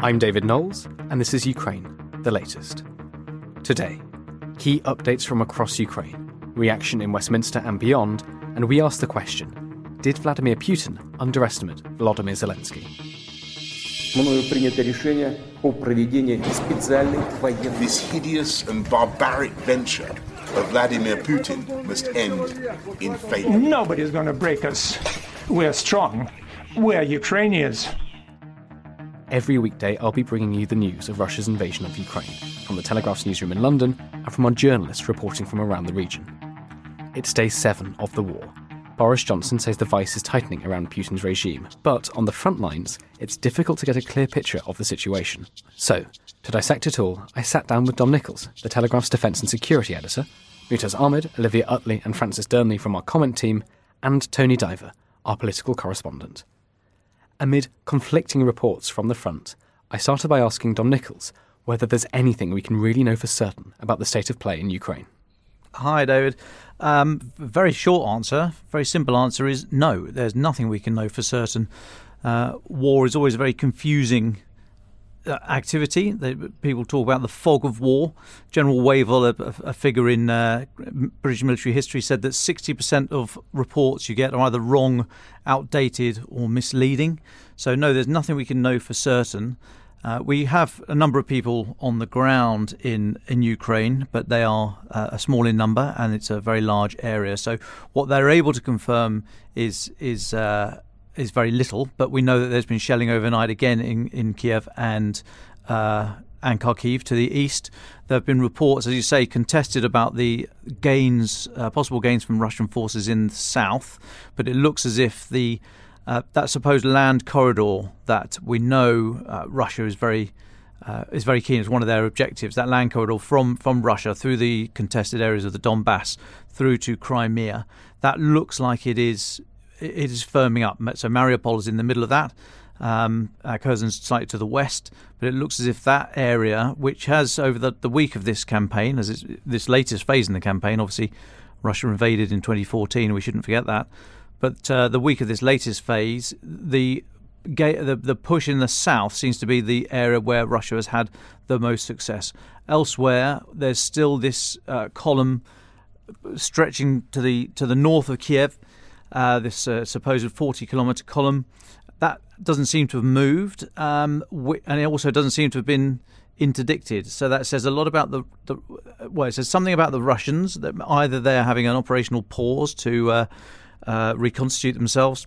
I'm David Knowles, and this is Ukraine, the latest. Today, key updates from across Ukraine, reaction in Westminster and beyond, and we ask the question, did Vladimir Putin underestimate Volodymyr Zelensky? This hideous and barbaric venture of Vladimir Putin must end in failure. Nobody's going to break us. We're strong. We're Ukrainians. Every weekday, I'll be bringing you the news of Russia's invasion of Ukraine, from the Telegraph's newsroom in London and from our journalists reporting from around the region. It's day 7 of the war. Boris Johnson says the vice is tightening around Putin's regime, but on the front lines, it's difficult to get a clear picture of the situation. So, to dissect it all, I sat down with Dom Nicholls, the Telegraph's defence and security editor, Mutaz Ahmed, Olivia Utley and Francis Dearnley from our comment team, and Tony Diver, our political correspondent. Amid conflicting reports from the front, I started by asking Dom Nicholls whether there's anything we can really know for certain about the state of play in Ukraine. Hi, David. Very short answer, very simple answer is no, there's nothing we can know for certain. War is always a very confusing activity. People talk about the fog of war. General Wavell, a figure in British military history, said that 60% of reports you get are either wrong, outdated or misleading. So no, there's nothing we can know for certain. We have a number of people on the ground in Ukraine, but they are a small in number and it's a very large area. So what they're able to confirm is very little, but we know that there's been shelling overnight again in Kyiv and Kharkiv to the east. There have been reports, as you say, contested about the gains, possible gains from Russian forces in the south, but it looks as if that supposed land corridor that we know Russia is very keen as one of their objectives, that land corridor from Russia through the contested areas of the Donbass through to Crimea, that looks like it is firming up. So Mariupol is in the middle of that, Kherson slightly to the west, but it looks as if that area, which has over the week of this campaign, as it's this latest phase in the campaign, obviously Russia invaded in 2014, we shouldn't forget that, but the week of this latest phase, the push in the south seems to be the area where Russia has had the most success. Elsewhere, there's still this column stretching to the north of Kyiv, this supposed 40-kilometre column. That doesn't seem to have moved, and it also doesn't seem to have been interdicted. So that says a lot about it says something about the Russians, that either they're having an operational pause to reconstitute themselves,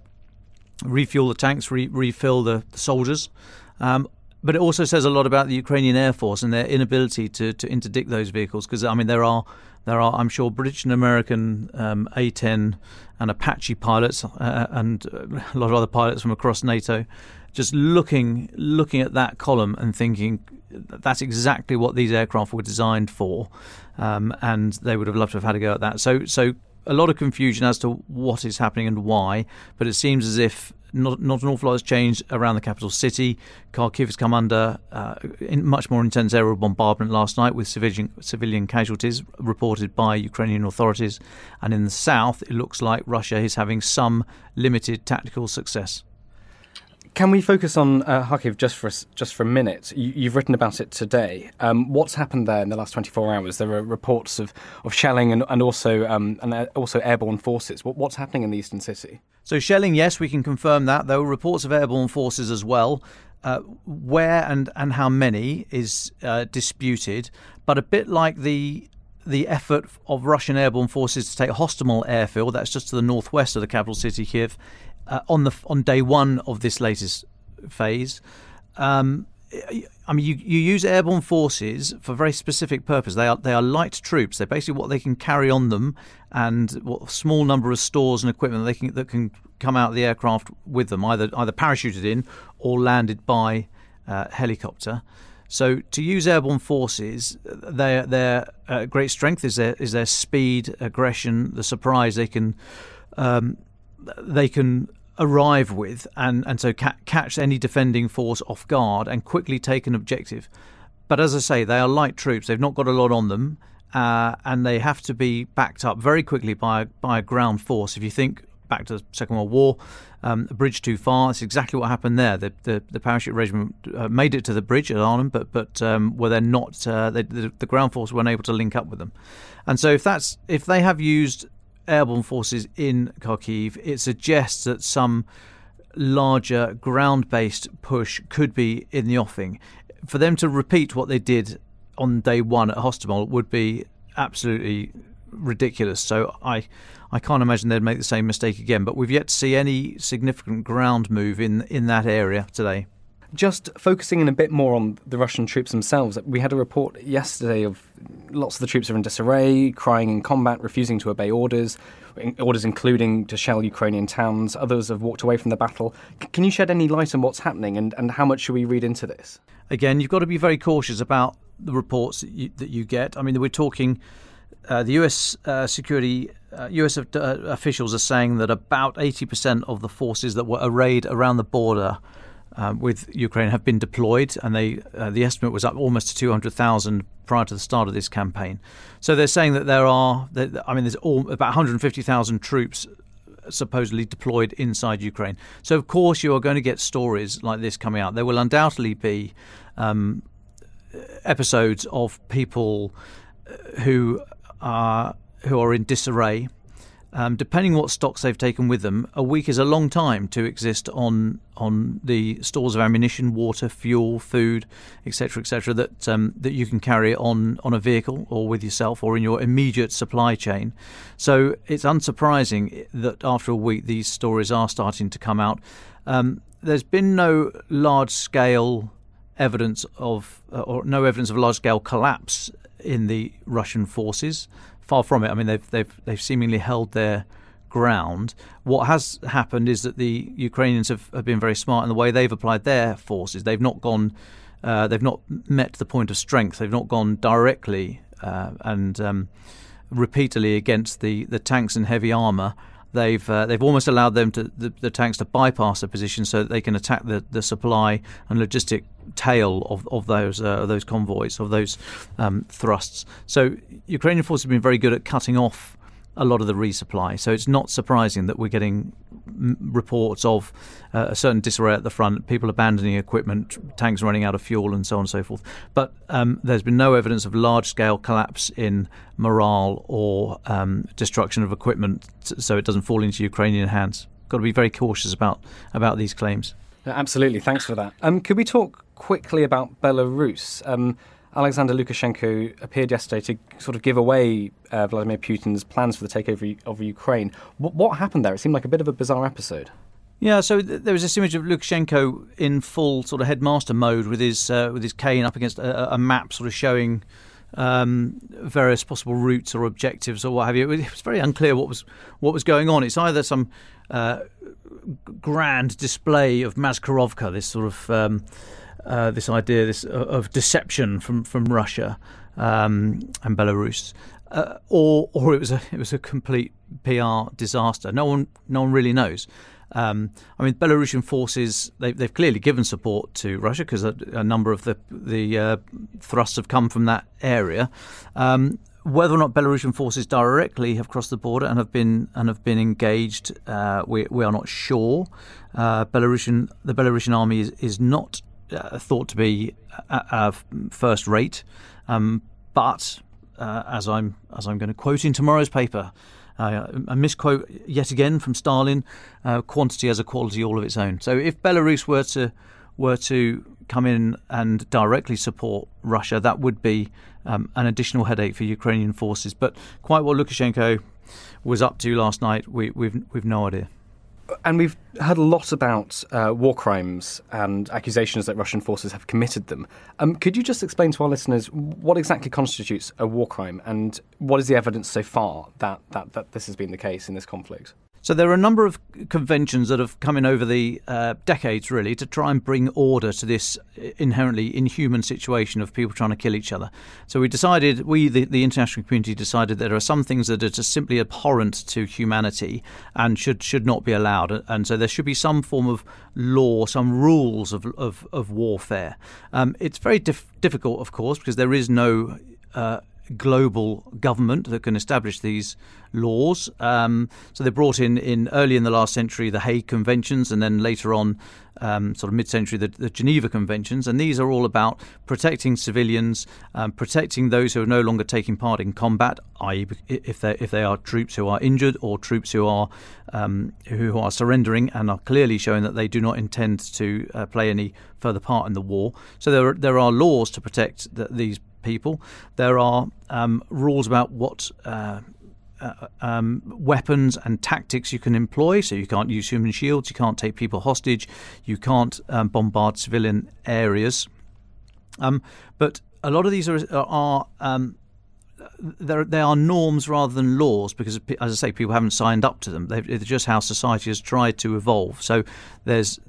refuel the tanks, refill the soldiers, but it also says a lot about the Ukrainian Air Force and their inability to interdict those vehicles, because, I mean, there are, I'm sure, British and American A-10 and Apache pilots and a lot of other pilots from across NATO just looking at that column and thinking that's exactly what these aircraft were designed for, and they would have loved to have had a go at that. So a lot of confusion as to what is happening and why, but it seems as if not an awful lot has changed around the capital city. Kharkiv has come under much more intense aerial bombardment last night, with civilian casualties reported by Ukrainian authorities. And in the south, it looks like Russia is having some limited tactical success. Can we focus on Kharkiv just for a minute? You've written about it today. What's happened there in the last 24 hours? There are reports of shelling and also airborne forces. What's happening in the eastern city? So shelling, yes, we can confirm that. There were reports of airborne forces as well. Where and how many is disputed, but a bit like the effort of Russian airborne forces to take Hostomel airfield, that's just to the northwest of the capital city, Kyiv, on day one of this latest phase. I mean, you use airborne forces for a very specific purpose. They are light troops. They're basically what they can carry on them, and what small number of stores and equipment that can come out of the aircraft with them, either parachuted in or landed by helicopter. So to use airborne forces, their great strength is their speed, aggression, the surprise they can arrive with, and so catch any defending force off guard and quickly take an objective. But as I say, they are light troops. They've not got a lot on them, and they have to be backed up very quickly by a ground force. If you think back to the Second World War, a bridge too far, that's exactly what happened there. The parachute regiment made it to the bridge at Arnhem, but were then not the ground force weren't able to link up with them. And so if they have used airborne forces in Kharkiv, it suggests that some larger ground-based push could be in the offing. For them to repeat what they did on day one at Hostomel would be absolutely ridiculous. So I can't imagine they'd make the same mistake again. But we've yet to see any significant ground move in that area today. Just focusing in a bit more on the Russian troops themselves, we had a report yesterday of lots of the troops are in disarray, crying in combat, refusing to obey orders including to shell Ukrainian towns. Others have walked away from the battle. Can you shed any light on what's happening and how much should we read into this? Again, you've got to be very cautious about the reports that you get. I mean, we're talking the US security... US officials are saying that about 80% of the forces that were arrayed around the border with Ukraine have been deployed, and the estimate was up almost to 200,000 prior to the start of this campaign. So they're saying that there's about 150,000 troops supposedly deployed inside Ukraine. So of course you are going to get stories like this coming out. There will undoubtedly be episodes of people who are in disarray. Depending what stocks they've taken with them, a week is a long time to exist on the stores of ammunition, water, fuel, food, etc., that you can carry on a vehicle or with yourself or in your immediate supply chain. So it's unsurprising that after a week these stories are starting to come out. There's been no large-scale evidence of large-scale collapse in the Russian forces. Far from it. I mean, they've seemingly held their ground. What has happened is that the Ukrainians have been very smart in the way they've applied their forces. They've not gone. They've not met the point of strength. They've not gone directly and repeatedly against the tanks and heavy armour. They've almost allowed them the tanks to bypass the position so that they can attack the supply and logistic tail of those convoys, of those thrusts. So Ukrainian forces have been very good at cutting off a lot of the resupply. So it's not surprising that we're getting reports of a certain disarray at the front, people abandoning equipment, tanks running out of fuel and so on and so forth. But there's been no evidence of large-scale collapse in morale or destruction of equipment so it doesn't fall into Ukrainian hands. Got to be very cautious about these claims. Absolutely. Thanks for that. Could we talk quickly about Belarus? Alexander Lukashenko appeared yesterday to sort of give away Vladimir Putin's plans for the takeover of Ukraine. What happened there? It seemed like a bit of a bizarre episode. Yeah, so there was this image of Lukashenko in full sort of headmaster mode with his cane up against a map, sort of showing various possible routes or objectives or what have you. It was very unclear what was going on. It's either some grand display of Maskirovka, this sort of... this idea of deception from Russia and Belarus, or it was a complete PR disaster. No one really knows. I mean, Belarusian forces they've clearly given support to Russia because a number of the thrusts have come from that area. Whether or not Belarusian forces directly have crossed the border and have been engaged, we are not sure. The Belarusian army is not thought to be first rate, but as I'm going to quote in tomorrow's paper, a misquote yet again from Stalin: "Quantity has a quality all of its own." So if Belarus were to were to come in and directly support Russia, that would be an additional headache for Ukrainian forces. But quite what Lukashenko was up to last night, we've no idea. And we've heard a lot about war crimes and accusations that Russian forces have committed them. Could you just explain to our listeners what exactly constitutes a war crime and what is the evidence so far that this has been the case in this conflict? So there are a number of conventions that have come in over the decades, really, to try and bring order to this inherently inhuman situation of people trying to kill each other. So the international community decided that there are some things that are just simply abhorrent to humanity and should not be allowed. And so there should be some form of law, some rules of warfare. It's very difficult, of course, because there is no global government that can establish these laws. So they brought in early in the last century the Hague Conventions, and then later on, sort of mid-century, the Geneva Conventions. And these are all about protecting civilians, protecting those who are no longer taking part in combat, i.e., if they are troops who are injured or troops who are surrendering and are clearly showing that they do not intend to play any further part in the war. So there are laws to protect these people. There are rules about what weapons and tactics you can employ. So you can't use human shields, you can't take people hostage, you can't bombard civilian areas. But a lot of these are norms rather than laws, because, as I say, people haven't signed up to them. It's just how society has tried to evolve. So there's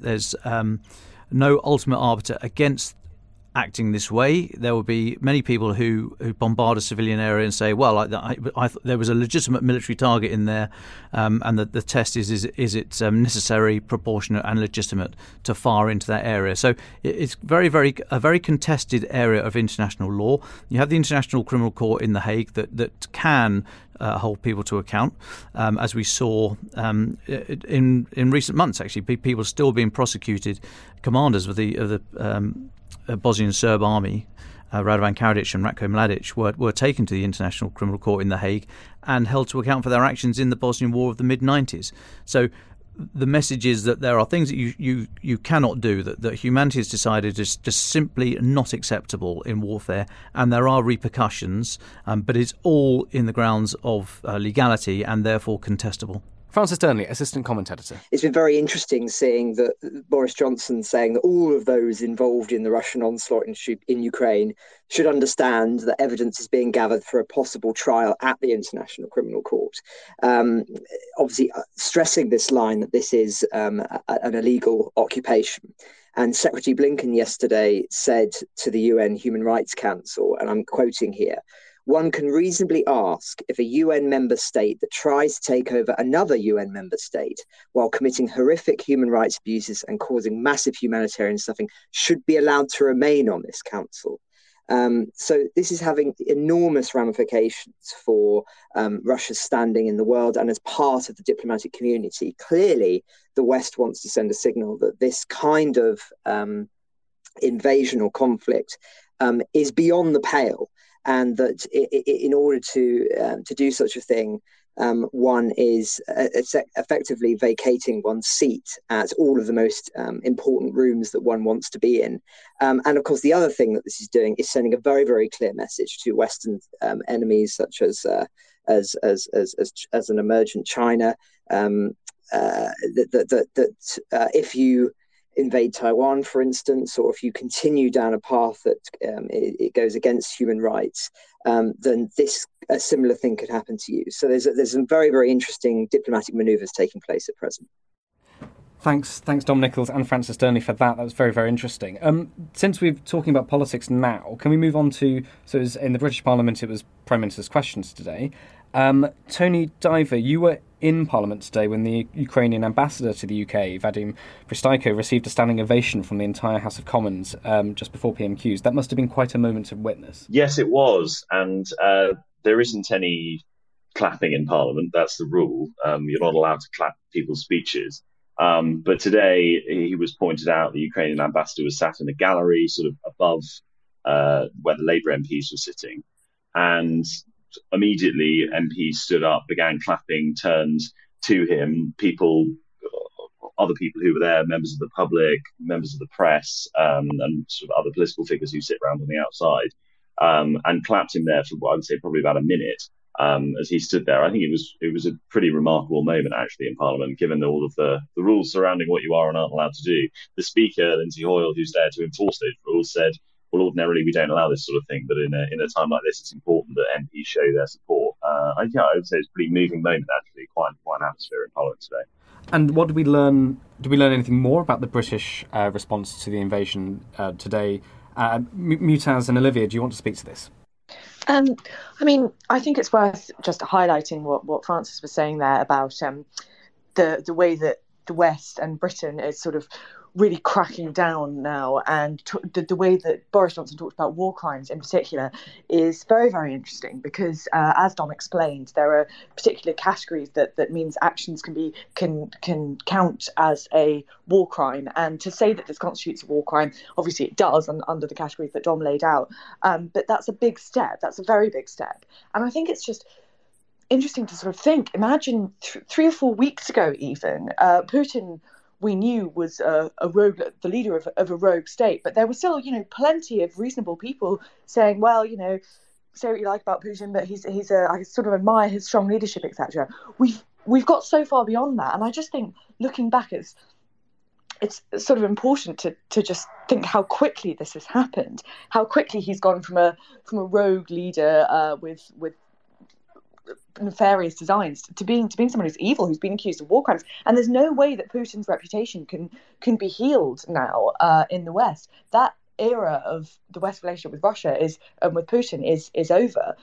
no ultimate arbiter against acting this way. There will be many people who bombard a civilian area and say, well, I there was a legitimate military target in there, and the test is it necessary, proportionate and legitimate to fire into that area. So it's a very contested area of international law. You have the International Criminal Court in The Hague that can hold people to account, as we saw in recent months. Actually, people still being prosecuted, commanders of the Bosnian Serb army, Radovan Karadzic and Ratko Mladic, were taken to the International Criminal Court in The Hague and held to account for their actions in the Bosnian War of the mid-90s. So the message is that there are things that you cannot do, that humanity has decided is just simply not acceptable in warfare, and there are repercussions, but it's all in the grounds of legality and therefore contestable. Francis Dearnley, assistant comment editor. It's been very interesting seeing that Boris Johnson saying that all of those involved in the Russian onslaught in Ukraine should understand that evidence is being gathered for a possible trial at the International Criminal Court. Obviously, stressing this line that this is an illegal occupation. And Secretary Blinken yesterday said to the UN Human Rights Council, and I'm quoting here, "One can reasonably ask if a UN member state that tries to take over another UN member state while committing horrific human rights abuses and causing massive humanitarian suffering should be allowed to remain on this council." So this is having enormous ramifications for Russia's standing in the world and as part of the diplomatic community. Clearly, the West wants to send a signal that this kind of invasion or conflict is beyond the pale. And that in order to do such a thing, one is effectively vacating one's seat at all of the most important rooms that one wants to be in. And of course, the other thing that this is doing is sending a very, very clear message to Western enemies, such as an emergent China, that if you invade Taiwan, for instance, or if you continue down a path that it goes against human rights, then a similar thing could happen to you. So there's some very, very interesting diplomatic manoeuvres taking place at present. Thanks, Dom Nicholls and Francis Dearnley for that. That was very, very interesting. Since we're talking about politics now, can we move on to, so it was in the British Parliament, it was Prime Minister's questions today. Tony Diver, you were in Parliament today when the Ukrainian ambassador to the UK, Vadim Pristaiko, received a standing ovation from the entire House of Commons just before PMQs. That must have been quite a moment to witness. Yes, it was. And there isn't any clapping in Parliament. That's the rule. You're not allowed to clap people's speeches. But today, he was pointed out the Ukrainian ambassador was sat in a gallery sort of above where the Labour MPs were sitting. And immediately MPs stood up, began clapping, turned to him. People other people who were there, members of the public, members of the press, and sort of other political figures who sit around on the outside, and clapped him there for what I would say probably about a minute as he stood there. I think it was a pretty remarkable moment, actually, in Parliament, given all of the rules surrounding what you are and aren't allowed to do. The Speaker, Lindsay Hoyle, who's there to enforce those rules, said, well, ordinarily we don't allow this sort of thing, but in a time like this, it's important that MPs show their support. I would say it's a pretty moving moment, actually, quite an atmosphere in Parliament today. And what did we learn? Did we learn anything more about the British response to the invasion today? Mutaz and Olivia, do you want to speak to this? I think it's worth just highlighting what Francis was saying there about the way that the West and Britain is sort of really cracking down now, and the way that Boris Johnson talked about war crimes in particular is very, very interesting because, as Dom explained, there are particular categories that means actions can count as a war crime. And to say that this constitutes a war crime, obviously it does, and under the categories that Dom laid out. But that's a big step. That's a very big step. And I think it's just interesting to sort of think. Imagine 3 or 4 weeks ago, even Putin, we knew was a rogue, the leader of a rogue state. But there were still, plenty of reasonable people saying, well, say what you like about Putin, but he's I sort of admire his strong leadership, etc. We've got so far beyond that, and I just think looking back, it's sort of important to just think how quickly this has happened, how quickly he's gone from a rogue leader with nefarious designs to being someone who's evil, who's been accused of war crimes. And there's no way that Putin's reputation can be healed now in the West. That era of the West relationship with Russia is and with Putin is over.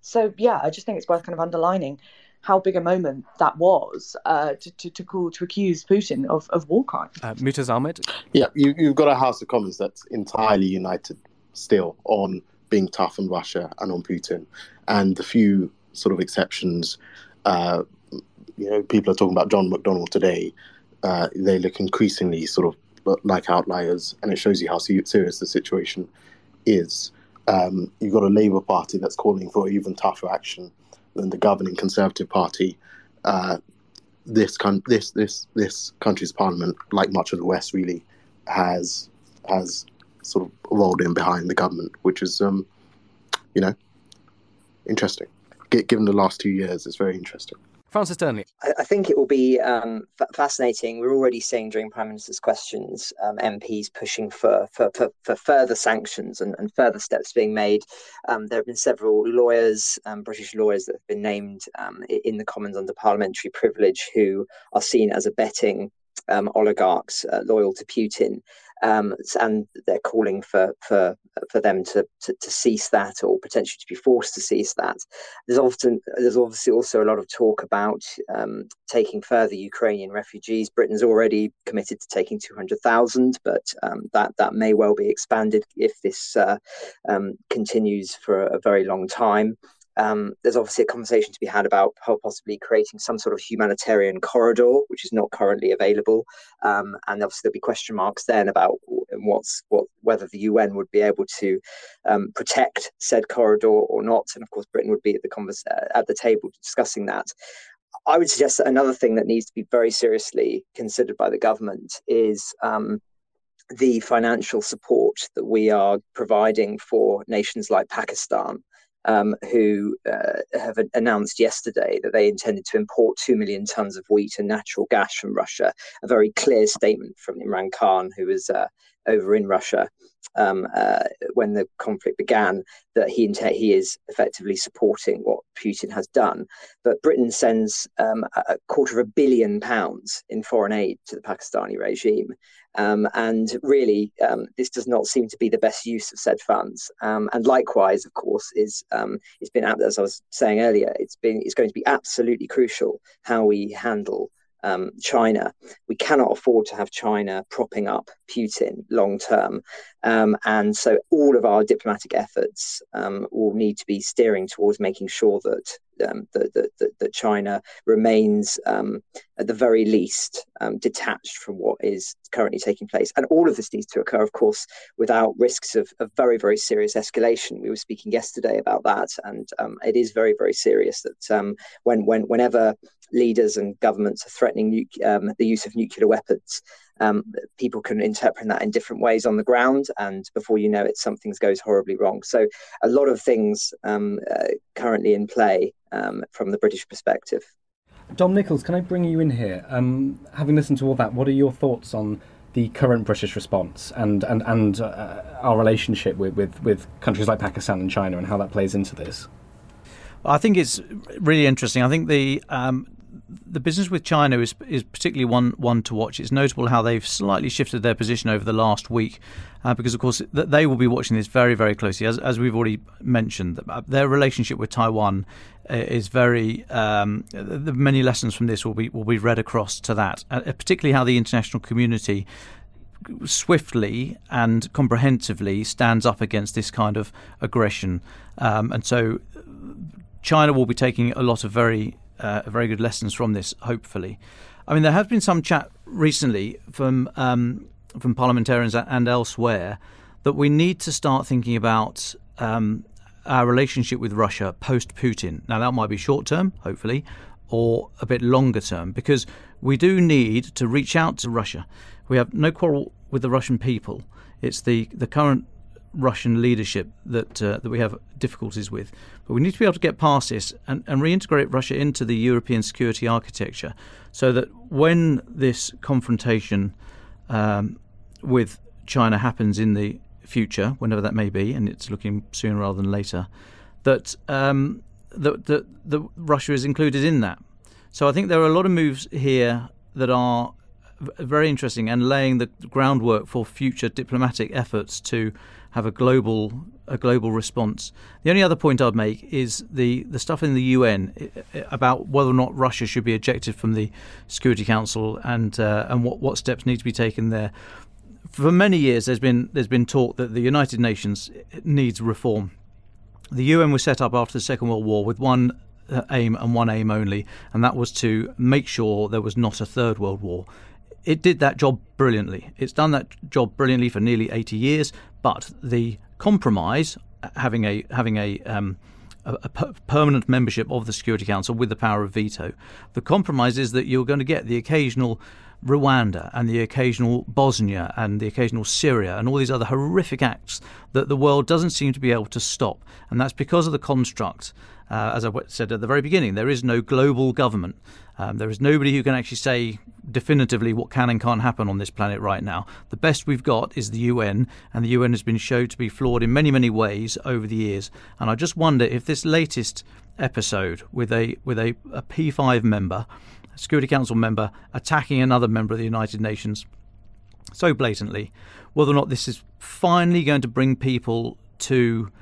So I just think it's worth kind of underlining how big a moment that was to accuse Putin of war crime. Mutaz Ahmed? Yeah, you've got a House of Commons that's entirely united still on being tough on Russia and on Putin, and the few sort of exceptions, people are talking about John McDonnell today. They look increasingly sort of like outliers, and it shows you how serious the situation is. You've got a Labour Party that's calling for even tougher action than the governing Conservative Party. This country's Parliament, like much of the West, really has sort of rolled in behind the government, which is, interesting. Given the last 2 years, it's very interesting. Francis Dearnley. I think it will be fascinating. We're already seeing during Prime Minister's questions, MPs pushing for further sanctions and further steps being made. There have been several lawyers, British lawyers, that have been named in the Commons under parliamentary privilege who are seen as abetting oligarchs loyal to Putin. And they're calling for them to cease that, or potentially to be forced to cease that. There's obviously also a lot of talk about taking further Ukrainian refugees. Britain's already committed to taking 200,000, but that may well be expanded if this continues for a very long time. There's obviously a conversation to be had about possibly creating some sort of humanitarian corridor, which is not currently available. And obviously there'll be question marks then about whether the UN would be able to protect said corridor or not. And of course, Britain would be at the table discussing that. I would suggest that another thing that needs to be very seriously considered by the government is the financial support that we are providing for nations like Pakistan, who have announced yesterday that they intended to import 2 million tons of wheat and natural gas from Russia. A very clear statement from Imran Khan, who was over in Russia when the conflict began, that he is effectively supporting what Putin has done. But Britain sends £250 million in foreign aid to the Pakistani regime. And really, this does not seem to be the best use of said funds. And likewise, of course, it's been, as I was saying earlier, it's going to be absolutely crucial how we handle China. We cannot afford to have China propping up Putin long term. And so all of our diplomatic efforts will need to be steering towards making sure that that China remains, at the very least, detached from what is currently taking place. And all of this needs to occur, of course, without risks of very, very serious escalation. We were speaking yesterday about that, and it is very, very serious that whenever leaders and governments are threatening the use of nuclear weapons, people can interpret that in different ways on the ground, and before you know it, something goes horribly wrong. So a lot of things currently in play from the British perspective. Dom Nicholls, can I bring you in here? Having listened to all that, what are your thoughts on the current British response and our relationship with countries like Pakistan and China, and how that plays into this? I think it's really interesting. I think the business with China is particularly one to watch. It's notable how they've slightly shifted their position over the last week, because, of course, they will be watching this very, very closely. As we've already mentioned, their relationship with Taiwan is very. The many lessons from this will be read across to that, particularly how the international community swiftly and comprehensively stands up against this kind of aggression, and so China will be taking a lot of very good lessons from this, hopefully. I mean, there has been some chat recently from parliamentarians and elsewhere that we need to start thinking about our relationship with Russia post-Putin. Now, that might be short-term, hopefully, or a bit longer-term, because we do need to reach out to Russia. We have no quarrel with the Russian people. It's the current Russian leadership that we have difficulties with. But we need to be able to get past this and reintegrate Russia into the European security architecture, so that when this confrontation with China happens in the future, whenever that may be, and it's looking sooner rather than later, that Russia is included in that. So I think there are a lot of moves here that are very interesting and laying the groundwork for future diplomatic efforts to have a global response. The only other point I'd make is the stuff in the UN about whether or not Russia should be ejected from the Security Council and what steps need to be taken there. For many years, there's been talk that the United Nations needs reform. The UN was set up after the Second World War with one aim and one aim only, and that was to make sure there was not a Third World War. It did that job brilliantly. It's done that job brilliantly for nearly 80 years. But the compromise, having a permanent membership of the Security Council with the power of veto, the compromise is that you're going to get the occasional Rwanda and the occasional Bosnia and the occasional Syria and all these other horrific acts that the world doesn't seem to be able to stop. And that's because of the construct. As I said at the very beginning, there is no global government. There is nobody who can actually say definitively what can and can't happen on this planet right now. The best we've got is the UN, and the UN has been shown to be flawed in many, many ways over the years. And I just wonder if this latest episode with a P5 member, a Security Council member, attacking another member of the United Nations so blatantly, whether or not this is finally going to bring people to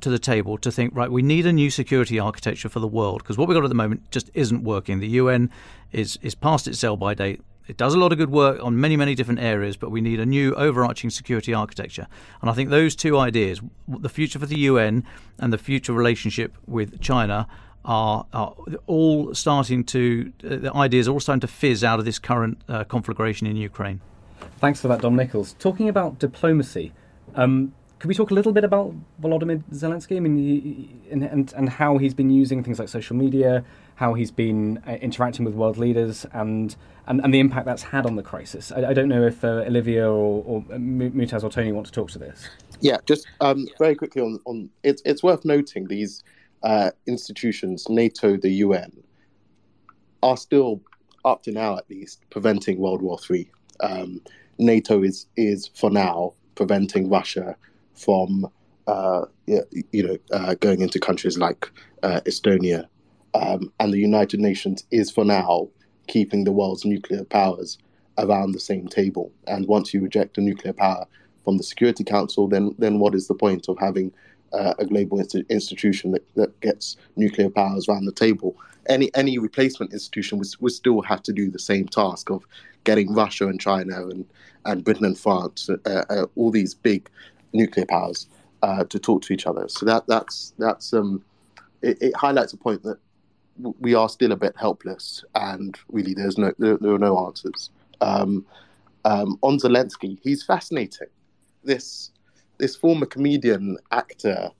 the table to think, right, we need a new security architecture for the world, because what we've got at the moment just isn't working. The UN is past its sell-by date. It does a lot of good work on many, many different areas, but we need a new overarching security architecture. And I think those two ideas, the future for the UN and the future relationship with China, are all starting to, the ideas are all starting to fizz out of this current conflagration in Ukraine. Thanks for that, Dom Nicholls. Talking about diplomacy, could we talk a little bit about Volodymyr Zelensky? I mean, and how he's been using things like social media, how he's been interacting with world leaders, and the impact that's had on the crisis. I don't know if Olivia or Mutaz or Tony want to talk to this. Yeah, just very quickly on it's worth noting these institutions, NATO, the UN, are still, up to now at least, preventing World War III. NATO is for now preventing Russia from going into countries like Estonia, and the United Nations is for now keeping the world's nuclear powers around the same table. And once you reject a nuclear power from the Security Council, then what is the point of having a global institution that gets nuclear powers around the table? Any replacement institution would still have to do the same task of getting Russia and China and Britain and France, all these big nuclear powers, to talk to each other. So that's it highlights a point that we are still a bit helpless, and really there are no answers. On Zelensky, he's fascinating. This former comedian, actor,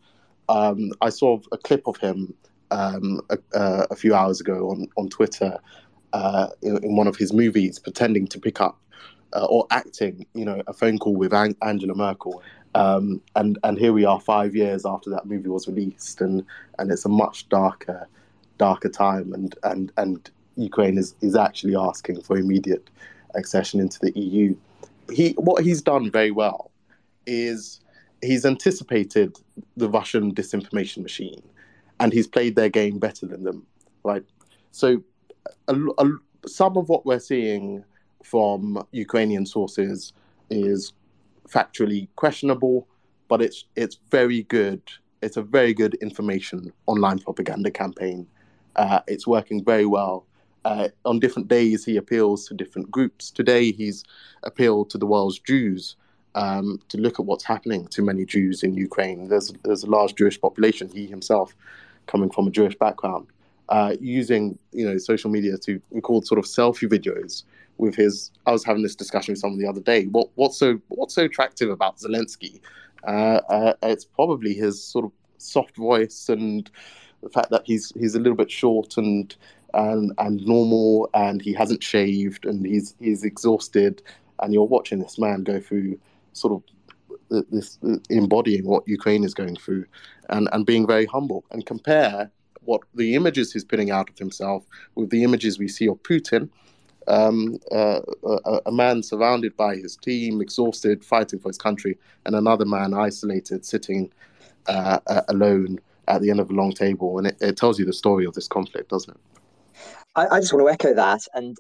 I saw a clip of him a few hours ago on Twitter in one of his movies, pretending to pick up or acting, a phone call with Angela Merkel. And here we are 5 years after that movie was released, and it's a much darker time, and Ukraine is actually asking for immediate accession into the EU. What he's done very well is he's anticipated the Russian disinformation machine, and he's played their game better than them, right? So some of what we're seeing from Ukrainian sources is factually questionable, but it's very good. It's a very good information online propaganda campaign. It's working very well. On different days, he appeals to different groups. Today, he's appealed to the world's Jews to look at what's happening to many Jews in Ukraine. There's a large Jewish population. He himself, coming from a Jewish background, using social media to record sort of selfie videos with his. I was having this discussion with someone the other day. What's so attractive about Zelensky? It's probably his sort of soft voice and the fact that he's a little bit short and normal, and he hasn't shaved, and he's exhausted. And you're watching this man go through sort of this, embodying what Ukraine is going through, and being very humble. And compare what the images he's putting out of himself with the images we see of Putin. A man surrounded by his team, exhausted, fighting for his country, and another man isolated, sitting alone at the end of a long table. And it tells you the story of this conflict, doesn't it? I just want to echo that and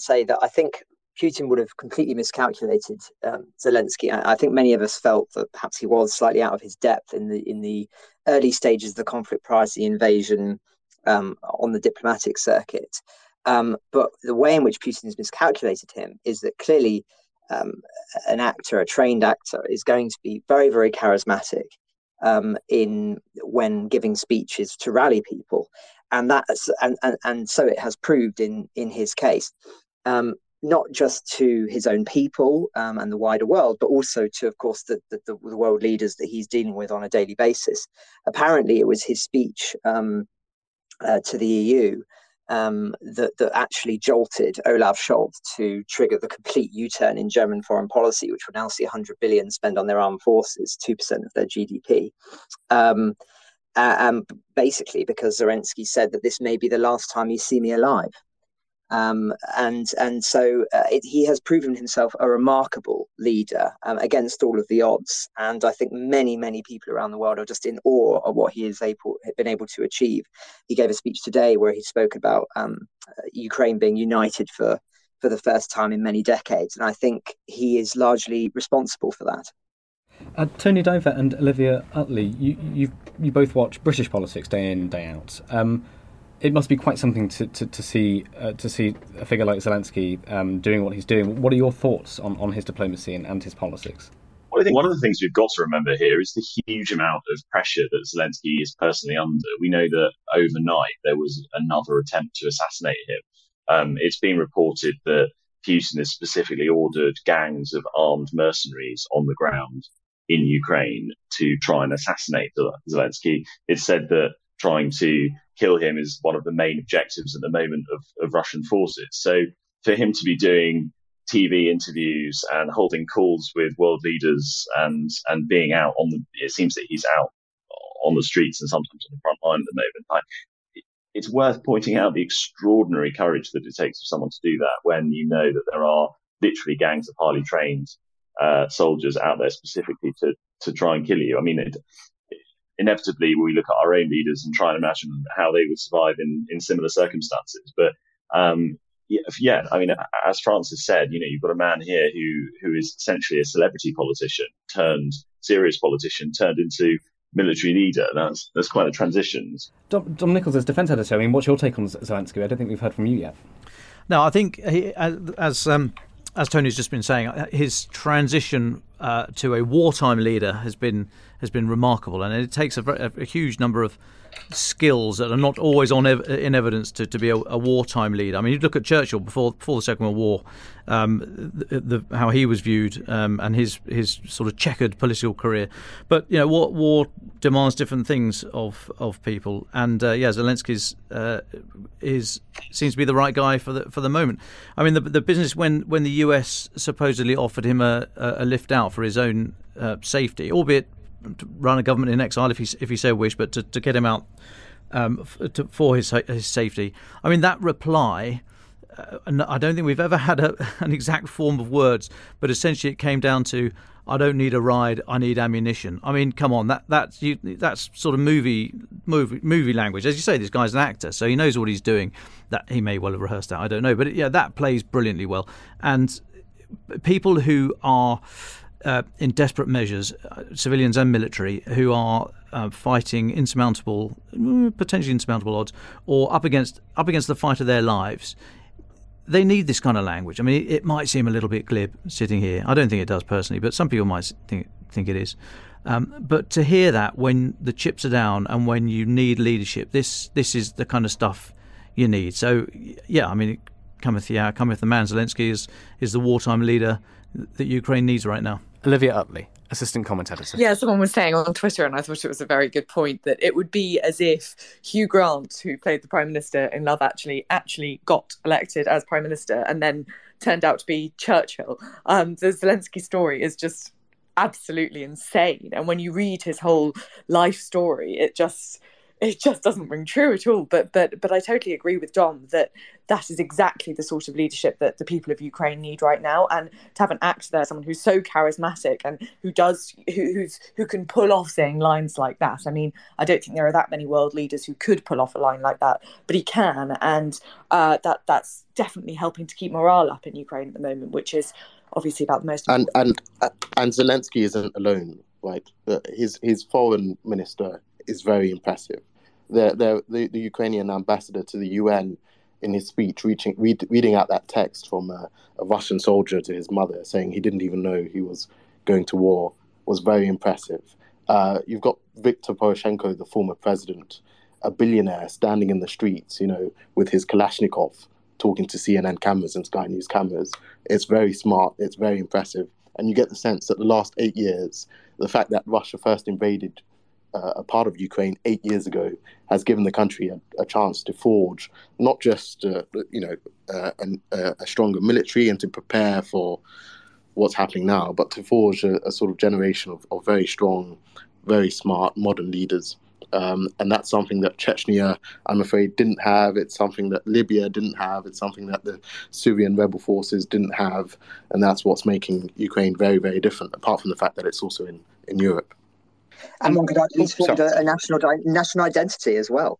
say that I think Putin would have completely miscalculated Zelensky. I think many of us felt that perhaps he was slightly out of his depth in the early stages of the conflict prior to the invasion on the diplomatic circuit. But the way in which Putin has miscalculated him is that clearly a trained actor, is going to be very, very charismatic when giving speeches to rally people. And so it has proved in his case, not just to his own people and the wider world, but also to, of course, the world leaders that he's dealing with on a daily basis. Apparently, it was his speech to the EU that actually jolted Olaf Scholz to trigger the complete U-turn in German foreign policy, which will now see 100 billion spent on their armed forces, 2% of their GDP. Basically, because Zelensky said that this may be the last time you see me alive. He has proven himself a remarkable leader against all of the odds. And I think many, many people around the world are just in awe of what he has been able to achieve. He gave a speech today where he spoke about Ukraine being united for the first time in many decades. And I think he is largely responsible for that. Tony Diver and Olivia Utley, you both watch British politics day in, day out. It must be quite something to see a figure like Zelensky doing what he's doing. What are your thoughts on his diplomacy and his politics? Well, I think one of the things we've got to remember here is the huge amount of pressure that Zelensky is personally under. We know that overnight there was another attempt to assassinate him. It's been reported that Putin has specifically ordered gangs of armed mercenaries on the ground in Ukraine to try and assassinate Zelensky. It's said that trying to kill him is one of the main objectives at the moment of Russian forces. So for him to be doing TV interviews and holding calls with world leaders and being out it seems that he's out on the streets and sometimes on the front line at the moment. It's worth pointing out the extraordinary courage that it takes for someone to do that when you know that there are literally gangs of highly trained soldiers out there specifically to try and kill you. I mean, inevitably, we look at our own leaders and try and imagine how they would survive in similar circumstances. But I mean, as Francis said, you've got a man here who is essentially a celebrity politician turned serious politician turned into military leader. That's quite a transition. Dom Nicholls, as defence editor, I mean, what's your take on Zelensky? I don't think we've heard from you yet. No, I think he, as Tony's just been saying, his transition to a wartime leader has been remarkable, and it takes a huge number of skills that are not always in evidence to be a wartime leader. I mean, you look at Churchill before the Second World War, how he was viewed and his sort of checkered political career. But you know, war demands different things of people, and Zelensky's seems to be the right guy for the moment. I mean, the business when the US supposedly offered him a lift out for his own safety, albeit to run a government in exile if he so wished, but to get him out for his safety. I mean, that reply, and I don't think we've ever had an exact form of words, but essentially it came down to, I don't need a ride, I need ammunition. I mean, come on, that's sort of movie language. As you say, this guy's an actor, so he knows what he's doing. That he may well have rehearsed that, I don't know. But that plays brilliantly well. And people who are in desperate measures, civilians and military, who are fighting potentially insurmountable odds, or up against the fight of their lives, they need this kind of language. I mean, it might seem a little bit glib sitting here. I don't think it does personally, but some people might think it is. But to hear that when the chips are down and when you need leadership, this is the kind of stuff you need. So, yeah, I mean, cometh the hour, cometh the man. Zelensky is the wartime leader that Ukraine needs right now. Olivia Utley, assistant comment editor. Yeah, someone was saying on Twitter, and I thought it was a very good point, that it would be as if Hugh Grant, who played the Prime Minister in Love actually got elected as Prime Minister and then turned out to be Churchill. The Zelensky story is just absolutely insane. And when you read his whole life story, it just doesn't ring true at all. But I totally agree with Dom that is exactly the sort of leadership that the people of Ukraine need right now. And to have an actor there, someone who's so charismatic and who can pull off saying lines like that. I mean, I don't think there are that many world leaders who could pull off a line like that, but he can. And that's definitely helping to keep morale up in Ukraine at the moment, which is obviously about the most important. And Zelensky isn't alone, right? His foreign minister is very impressive. The Ukrainian ambassador to the UN, in his speech, reading out that text from a Russian soldier to his mother, saying he didn't even know he was going to war, was very impressive. You've got Viktor Poroshenko, the former president, a billionaire, standing in the streets, with his Kalashnikov, talking to CNN cameras and Sky News cameras. It's very smart. It's very impressive. And you get the sense that the last 8 years, the fact that Russia first invaded a part of Ukraine 8 years ago has given the country a chance to forge not just a stronger military and to prepare for what's happening now, but to forge a sort of generation of very strong, very smart, modern leaders. And that's something that Chechnya, I'm afraid, didn't have. It's something that Libya didn't have. It's something that the Syrian rebel forces didn't have. And that's what's making Ukraine very, very different, apart from the fact that it's also in Europe. And one could argue it's formed a national identity as well,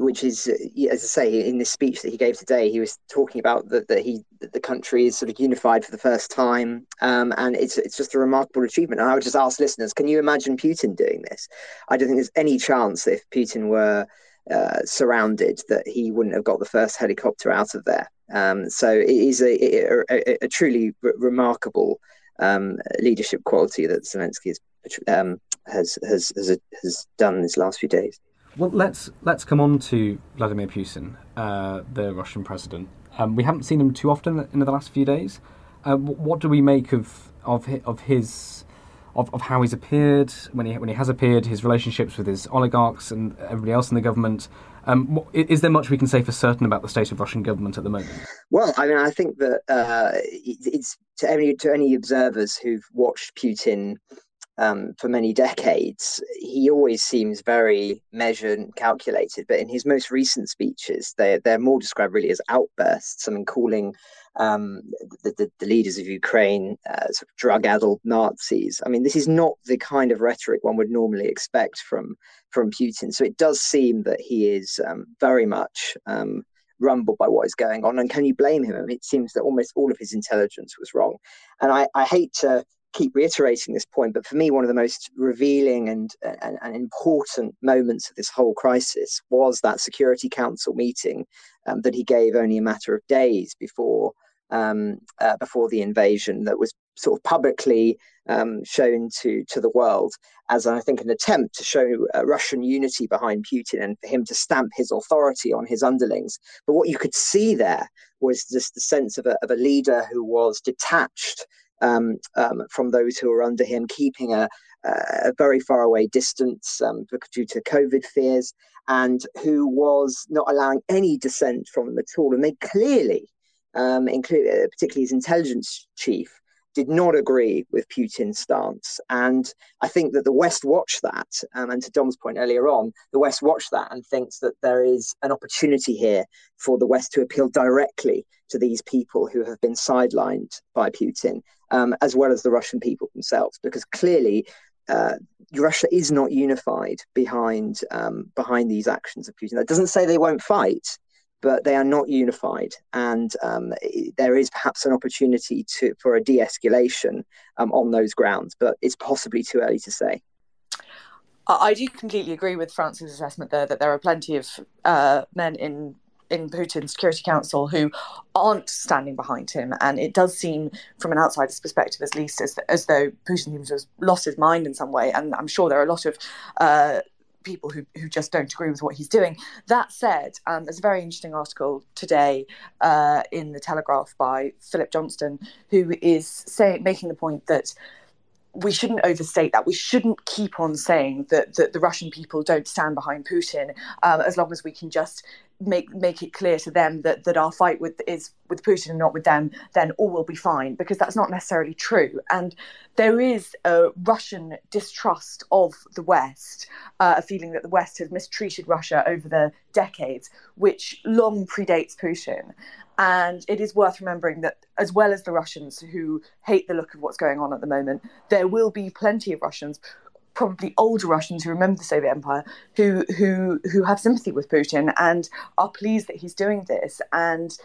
which is, as I say, in this speech that he gave today, he was talking about that the country is sort of unified for the first time, and it's just a remarkable achievement. And I would just ask listeners, can you imagine Putin doing this? I don't think there's any chance that if Putin were surrounded that he wouldn't have got the first helicopter out of there. So it is a truly remarkable leadership quality that Zelensky is. Has done these last few days. Well, let's come on to Vladimir Putin, the Russian president. We haven't seen him too often in the last few days. What do we make of how he's appeared when he has appeared, his relationships with his oligarchs and everybody else in the government? Is there much we can say for certain about the state of Russian government at the moment? Well, I mean, I think that it's to any observers who've watched Putin for many decades, he always seems very measured and calculated. But in his most recent speeches, they're more described really as outbursts. I mean, calling the leaders of Ukraine sort of drug-addled Nazis. I mean, this is not the kind of rhetoric one would normally expect from Putin. So it does seem that he is very much rumbled by what is going on. And can you blame him? I mean, it seems that almost all of his intelligence was wrong. And I hate to keep reiterating this point, but for me, one of the most revealing and important moments of this whole crisis was that Security Council meeting that he gave only a matter of days before before the invasion that was sort of publicly shown to the world as, I think, an attempt to show Russian unity behind Putin and for him to stamp his authority on his underlings. But what you could see there was just the sense of a leader who was detached from those who were under him, keeping a very far away distance due to COVID fears, and who was not allowing any dissent from them at all. And they clearly, particularly his intelligence chief, did not agree with Putin's stance. And I think that the West watched that. And to Dom's point earlier on, the West watched that and thinks that there is an opportunity here for the West to appeal directly to these people who have been sidelined by Putin, as well as the Russian people themselves, because clearly Russia is not unified behind these actions of Putin. That doesn't say they won't fight, but they are not unified, and there is perhaps an opportunity for a de-escalation on those grounds, but it's possibly too early to say. I do completely agree with Francis' assessment there that there are plenty of men in Putin's Security Council who aren't standing behind him, and it does seem, from an outsider's perspective at least, as though Putin himself lost his mind in some way, and I'm sure there are a lot of people who just don't agree with what he's doing. That said, there's a very interesting article today in The Telegraph by Philip Johnston, who is making the point that we shouldn't overstate that. We shouldn't keep on saying that the Russian people don't stand behind Putin, as long as we can just make it clear to them that our fight is with Putin and not with them, then all will be fine, because that's not necessarily true. And there is a Russian distrust of the West, a feeling that the West has mistreated Russia over the decades, which long predates Putin. And it is worth remembering that, as well as the Russians who hate the look of what's going on at the moment, there will be plenty of Russians, probably older Russians who remember the Soviet Empire, who have sympathy with Putin and are pleased that he's doing this and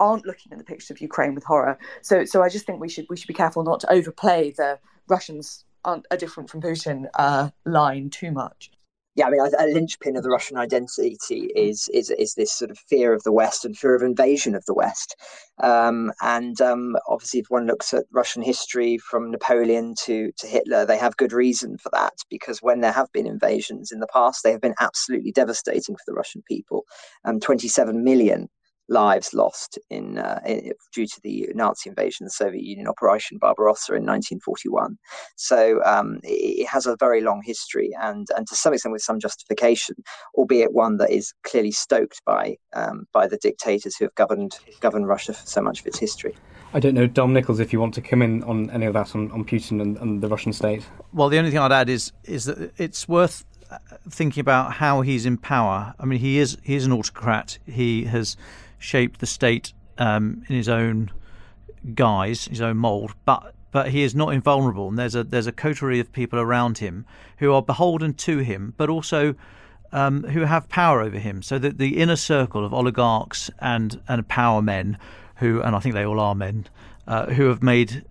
aren't looking at the pictures of Ukraine with horror. So I just think we should be careful not to overplay the Russians are different from Putin line too much. Yeah, I mean, a linchpin of the Russian identity is this sort of fear of the West and fear of invasion of the West. Obviously, if one looks at Russian history from Napoleon to Hitler, they have good reason for that, because when there have been invasions in the past, they have been absolutely devastating for the Russian people. 27 million lives lost due to the Nazi invasion, the Soviet Union, Operation Barbarossa in 1941. So it has a very long history, and to some extent with some justification, albeit one that is clearly stoked by the dictators who have governed Russia for so much of its history. I don't know, Dom Nicholls, if you want to come in on any of that on Putin and the Russian state. Well, the only thing I'd add is that it's worth thinking about how he's in power. I mean, he is an autocrat. He has shaped the state in his own guise, his own mould, but he is not invulnerable, and there's a coterie of people around him who are beholden to him, but also who have power over him. So that the inner circle of oligarchs and power men, who, and I think they all are men, who have made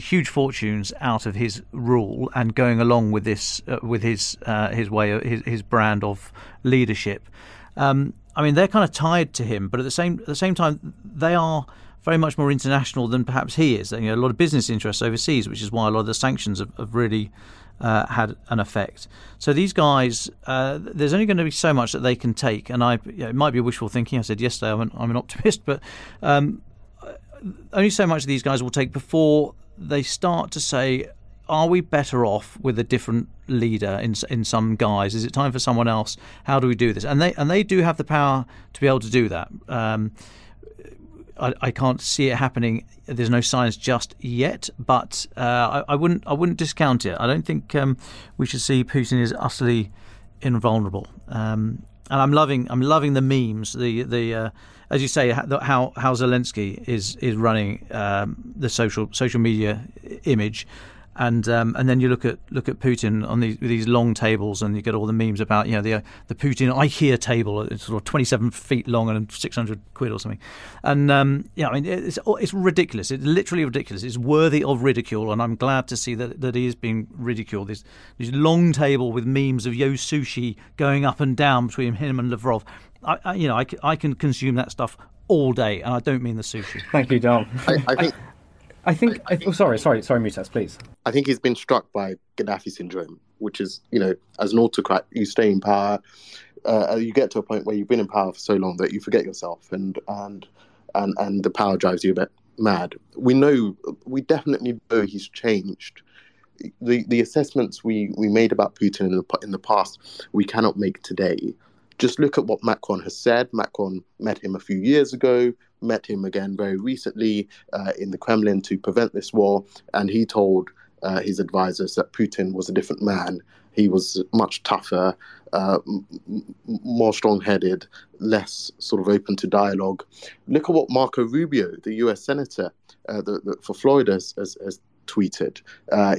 huge fortunes out of his rule and going along with this with his way, his brand of leadership. I mean, they're kind of tied to him, but at the same time, they are very much more international than perhaps he is. You know, a lot of business interests overseas, which is why a lot of the sanctions have really had an effect. So these guys, there's only going to be so much that they can take, and it might be wishful thinking. I said yesterday I'm an optimist, but only so much these guys will take before they start to say, are we better off with a different leader in some guise? Is it time for someone else? How do we do this? And they do have the power to be able to do that. I can't see it happening. There's no signs just yet, but I wouldn't discount it. I don't think we should see Putin as utterly invulnerable. And I'm loving the memes. As you say, how Zelensky is running the social media image. And then you look at Putin on these long tables, and you get all the memes about, you know, the Putin IKEA table, it's sort of 27 feet long and £600 or something. And yeah, I mean, it's ridiculous. It's literally ridiculous. It's worthy of ridicule, and I'm glad to see that he is being ridiculed. This long table with memes of Yo Sushi going up and down between him and Lavrov. I can consume that stuff all day, and I don't mean the sushi. Thank you, Dom. I think, Mutaz, please. I think he's been struck by Gaddafi syndrome, which is, you know, as an autocrat, you stay in power, you get to a point where you've been in power for so long that you forget yourself, and the power drives you a bit mad. We definitely know he's changed. The assessments we made about Putin in the past, we cannot make today. Just look at what Macron has said. Macron met him a few years ago, met him again very recently in the Kremlin to prevent this war, and he told his advisors that Putin was a different man. He was much tougher, more strong-headed, less sort of open to dialogue. Look at what Marco Rubio, the US senator for Florida, has tweeted.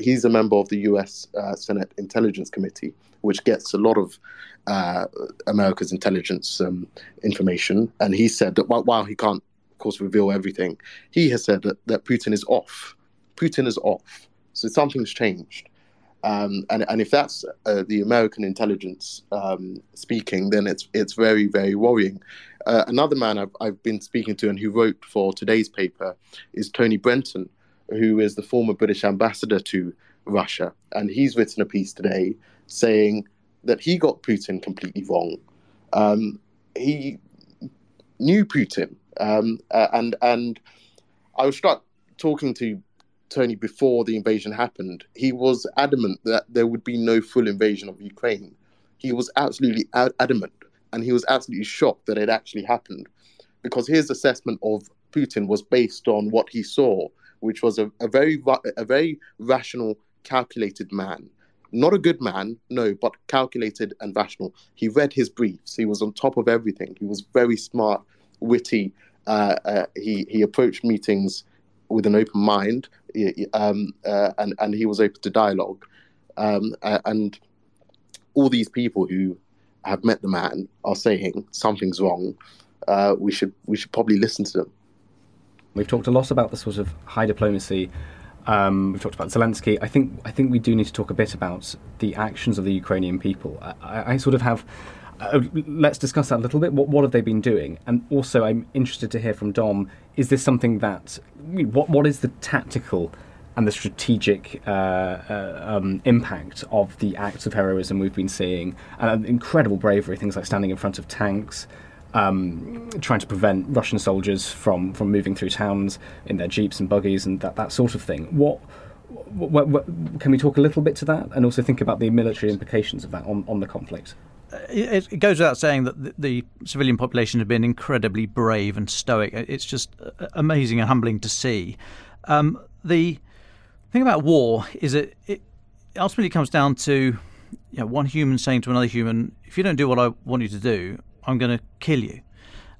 He's a member of the US Senate Intelligence Committee, which gets a lot of America's intelligence information. And he said that while he can't, of course, reveal everything, he has said that Putin is off. Putin is off. So something's changed. And if that's the American intelligence speaking, then it's very, very worrying. Another man I've been speaking to and who wrote for today's paper is Tony Brenton, who is the former British ambassador to Russia. And he's written a piece today saying that he got Putin completely wrong. He knew Putin. And I was struck talking to Tony before the invasion happened. He was adamant that there would be no full invasion of Ukraine. He was absolutely adamant. And he was absolutely shocked that it actually happened, because his assessment of Putin was based on what he saw, which was a very rational, calculated man. Not a good man, no, but calculated and rational. He read his briefs. He was on top of everything. He was very smart, witty. He approached meetings with an open mind, and he was open to dialogue. And all these people who have met the man are saying something's wrong. We should probably listen to them. We've talked a lot about the sort of high diplomacy. We've talked about Zelensky. I think we do need to talk a bit about the actions of the Ukrainian people. I sort of have. Let's discuss that a little bit. What have they been doing? And also, I'm interested to hear from Dom. Is this something that? What is the tactical and the strategic impact of the acts of heroism we've been seeing? And incredible bravery, things like standing in front of tanks. Trying to prevent Russian soldiers from moving through towns in their jeeps and buggies and that sort of thing. What can we talk a little bit to that, and also think about the military implications of that on the conflict? It goes without saying that the civilian population have been incredibly brave and stoic. It's just amazing and humbling to see. The thing about war is that it ultimately comes down to, you know, one human saying to another human, if you don't do what I want you to do, I'm going to kill you.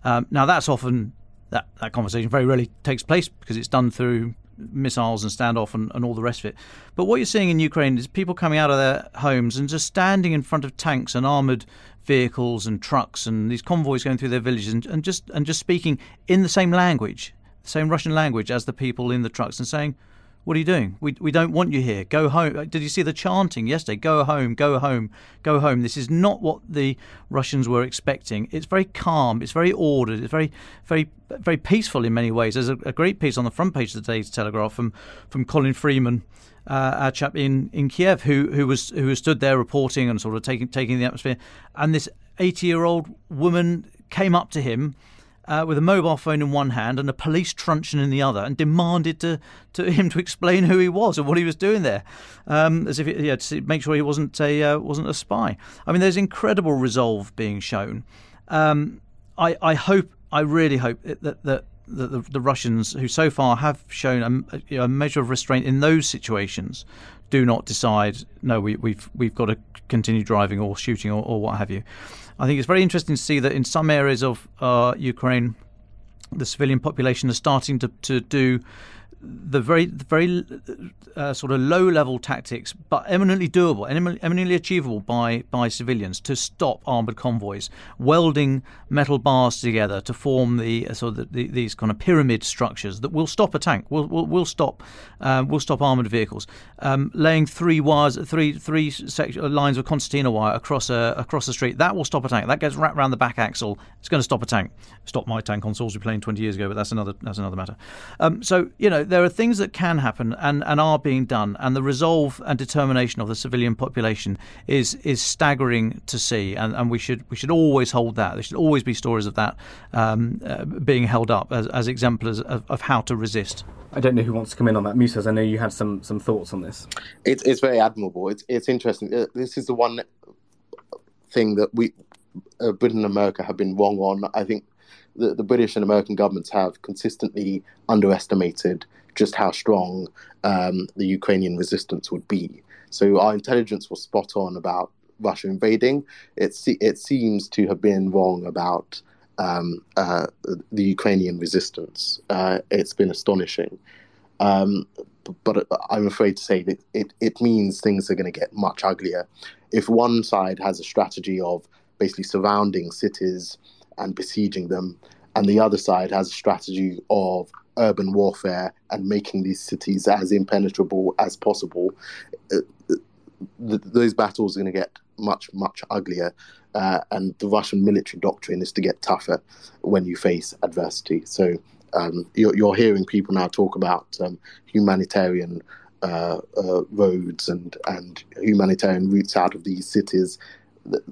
Now, that's often, that conversation very rarely takes place, because it's done through missiles and standoff and all the rest of it. But what you're seeing in Ukraine is people coming out of their homes and just standing in front of tanks and armoured vehicles and trucks and these convoys going through their villages and just speaking in the same language, the same Russian language as the people in the trucks, and saying, what are you doing? We don't want you here. Go home. Did you see the chanting yesterday? Go home, go home, go home. This is not what the Russians were expecting. It's very calm. It's very ordered. It's very, very, very peaceful in many ways. There's a great piece on the front page of today's Telegraph from Colin Freeman, our chap in Kiev, who stood there reporting and sort of taking the atmosphere. And this 80-year-old woman came up to him with a mobile phone in one hand and a police truncheon in the other, and demanded to him to explain who he was and what he was doing there, as if to make sure he wasn't a spy. I mean, there's incredible resolve being shown. I really hope that the Russians, who so far have shown a measure of restraint in those situations, do not decide, no, we've got to continue driving or shooting or what have you. I think it's very interesting to see that in some areas of Ukraine, the civilian population are starting to do the very sort of low-level tactics, but eminently doable, eminently achievable by civilians, to stop armoured convoys, welding metal bars together to form these kind of pyramid structures that will stop a tank, will stop armoured vehicles, laying three lines of concertina wire across the street. That will stop a tank. That goes wrapped around the back axle. It's going to stop a tank. Stop my tank on Salisbury Plain 20 years ago, but that's another matter. So you know, there are things that can happen and are being done, and the resolve and determination of the civilian population is staggering to see, and we should always hold that. There should always be stories of that being held up as exemplars of how to resist. I don't know who wants to come in on that. Mutaz, I know you had some thoughts on this. It's very admirable. It's interesting. This is the one thing that we, Britain and America, have been wrong on. I think the British and American governments have consistently underestimated just how strong the Ukrainian resistance would be. So our intelligence was spot on about Russia invading. It seems to have been wrong about the Ukrainian resistance. It's been astonishing. But I'm afraid to say that it means things are going to get much uglier. If one side has a strategy of basically surrounding cities and besieging them, and the other side has a strategy of urban warfare and making these cities as impenetrable as possible, those battles are going to get much, much uglier. And the Russian military doctrine is to get tougher when you face adversity. So you're hearing people now talk about humanitarian roads and humanitarian routes out of these cities.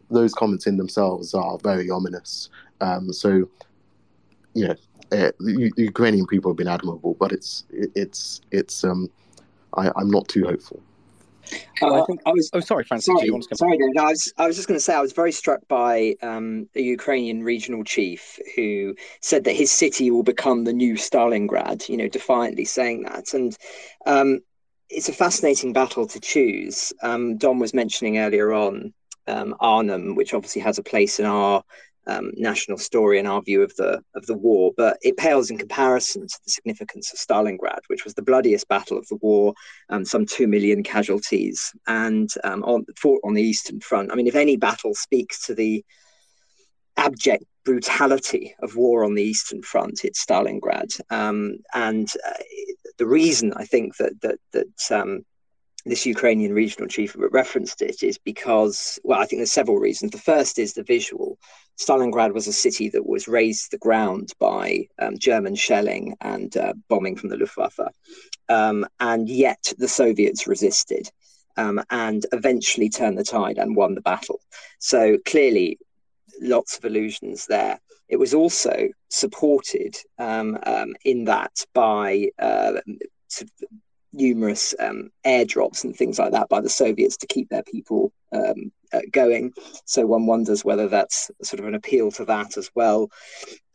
Those comments in themselves are very ominous. So, you know, the Ukrainian people have been admirable, but it's I'm not too hopeful. I think I was. Oh, sorry, Francis. I was just going to say I was very struck by a Ukrainian regional chief who said that his city will become the new Stalingrad. You know, defiantly saying that, and it's a fascinating battle to choose. Dom was mentioning earlier on Arnhem, which obviously has a place in our national story and our view of the war, but it pales in comparison to the significance of Stalingrad, which was the bloodiest battle of the war, some 2 million casualties, and fought on the Eastern Front. I mean, if any battle speaks to the abject brutality of war on the Eastern Front, it's Stalingrad. The reason I think that this Ukrainian regional chief referenced it is because, well, I think there's several reasons. The first is the visual. Stalingrad was a city that was razed to the ground by German shelling and bombing from the Luftwaffe. And yet the Soviets resisted and eventually turned the tide and won the battle. So clearly, lots of illusions there. It was also supported in that by numerous airdrops and things like that by the Soviets to keep their people going. So one wonders whether that's sort of an appeal to that as well.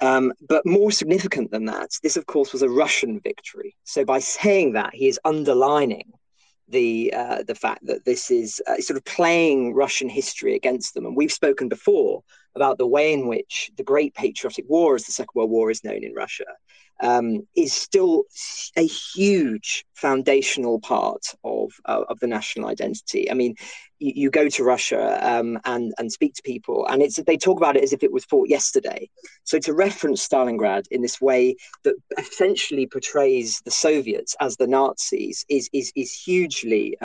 But more significant than that, this, of course, was a Russian victory. So by saying that, he is underlining the fact that this is sort of playing Russian history against them. And we've spoken before about the way in which the Great Patriotic War, as the Second World War is known in Russia, is still a huge foundational part of the national identity. I mean, you go to Russia and speak to people, and they talk about it as if it was fought yesterday. So to reference Stalingrad in this way that essentially portrays the Soviets as the Nazis is hugely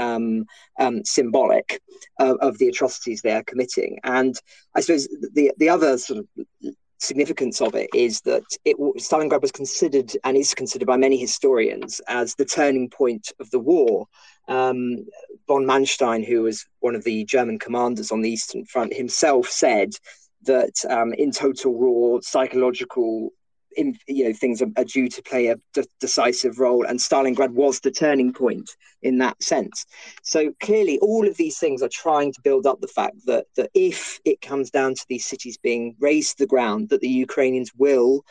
symbolic of the atrocities they are committing. And I suppose the other sort of significance of it is that Stalingrad was considered and is considered by many historians as the turning point of the war. Von Manstein, who was one of the German commanders on the Eastern Front, himself said that in total war, psychological things are due to play a decisive role, and Stalingrad was the turning point in that sense. So clearly all of these things are trying to build up the fact that if it comes down to these cities being razed to the ground, that the Ukrainians will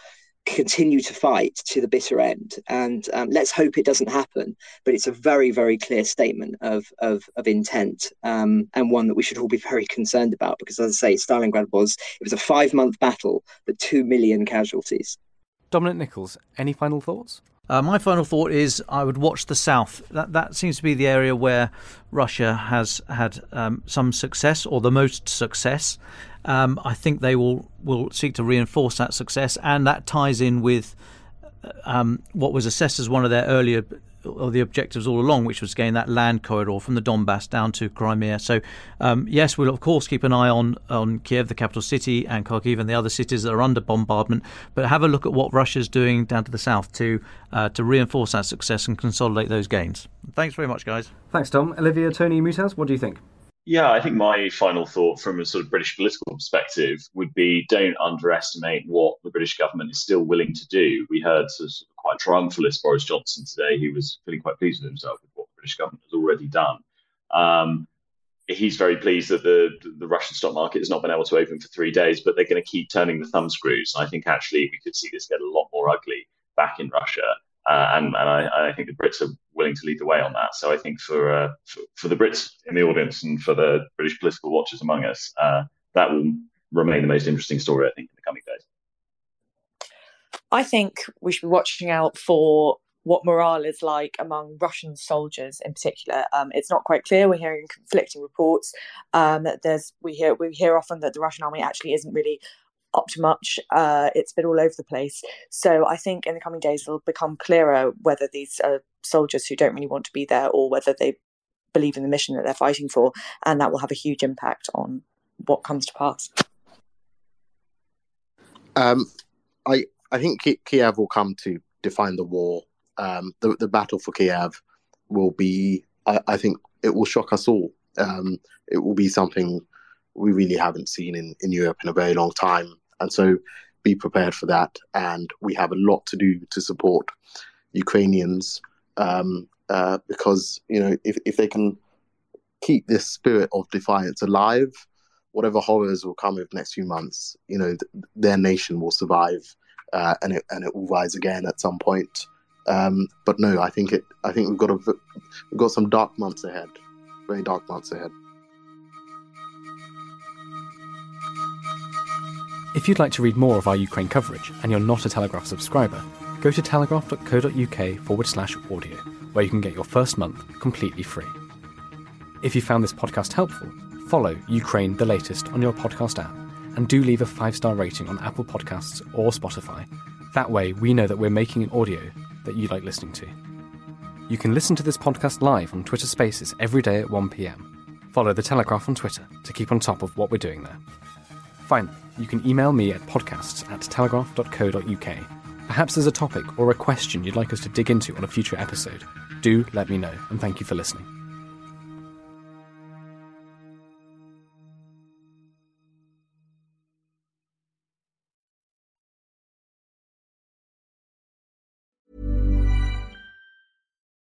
continue to fight to the bitter end. And let's hope it doesn't happen, but it's a very, very clear statement of intent, and one that we should all be very concerned about, because, as I say, Stalingrad was a 5-month battle, but 2 million casualties. Dominic Nicholls, any final thoughts? My final thought is I would watch the south. That seems to be the area where Russia has had some success, or the most success. I think they will seek to reinforce that success, and that ties in with what was assessed as one of their earlier or the objectives all along, which was gain that land corridor from the Donbass down to Crimea. So, yes, we'll of course keep an eye on Kiev, the capital city, and Kharkiv and the other cities that are under bombardment. But have a look at what Russia's doing down to the south to reinforce that success and consolidate those gains. Thanks very much, guys. Thanks, Dom. Olivia, Tony, Mutaz, what do you think? Yeah, I think my final thought from a sort of British political perspective would be don't underestimate what the British government is still willing to do. We heard sort of quite triumphalist Boris Johnson today, who was feeling quite pleased with himself with what the British government has already done. He's very pleased that the Russian stock market has not been able to open for 3 days, but they're going to keep turning the thumbscrews. And I think actually we could see this get a lot more ugly back in Russia. And I think the Brits are willing to lead the way on that. So I think for the Brits in the audience and for the British political watchers among us, that will remain the most interesting story, I think, in the coming days. I think we should be watching out for what morale is like among Russian soldiers in particular. It's not quite clear. We're hearing conflicting reports. We hear often that the Russian army actually isn't really up to much. It's been all over the place. So I think in the coming days it'll become clearer whether these are soldiers who don't really want to be there or whether they believe in the mission that they're fighting for, and that will have a huge impact on what comes to pass. I think Kiev will come to define the war. The battle for Kiev will be, I think it will shock us all. It will be something we really haven't seen in Europe in a very long time. And so be prepared for that. And we have a lot to do to support Ukrainians because, you know, if they can keep this spirit of defiance alive, whatever horrors will come over the next few months, you know, their nation will survive and it will rise again at some point. But no, I think we've got some dark months ahead, very dark months ahead. If you'd like to read more of our Ukraine coverage and you're not a Telegraph subscriber, go to telegraph.co.uk/audio, where you can get your first month completely free. If you found this podcast helpful, follow Ukraine The Latest on your podcast app and do leave a 5-star rating on Apple Podcasts or Spotify. That way we know that we're making an audio that you like listening to. You can listen to this podcast live on Twitter Spaces every day at 1pm. Follow The Telegraph on Twitter to keep on top of what we're doing there. Finally, you can email me at podcasts@telegraph.co.uk. Perhaps there's a topic or a question you'd like us to dig into on a future episode. Do let me know, and thank you for listening.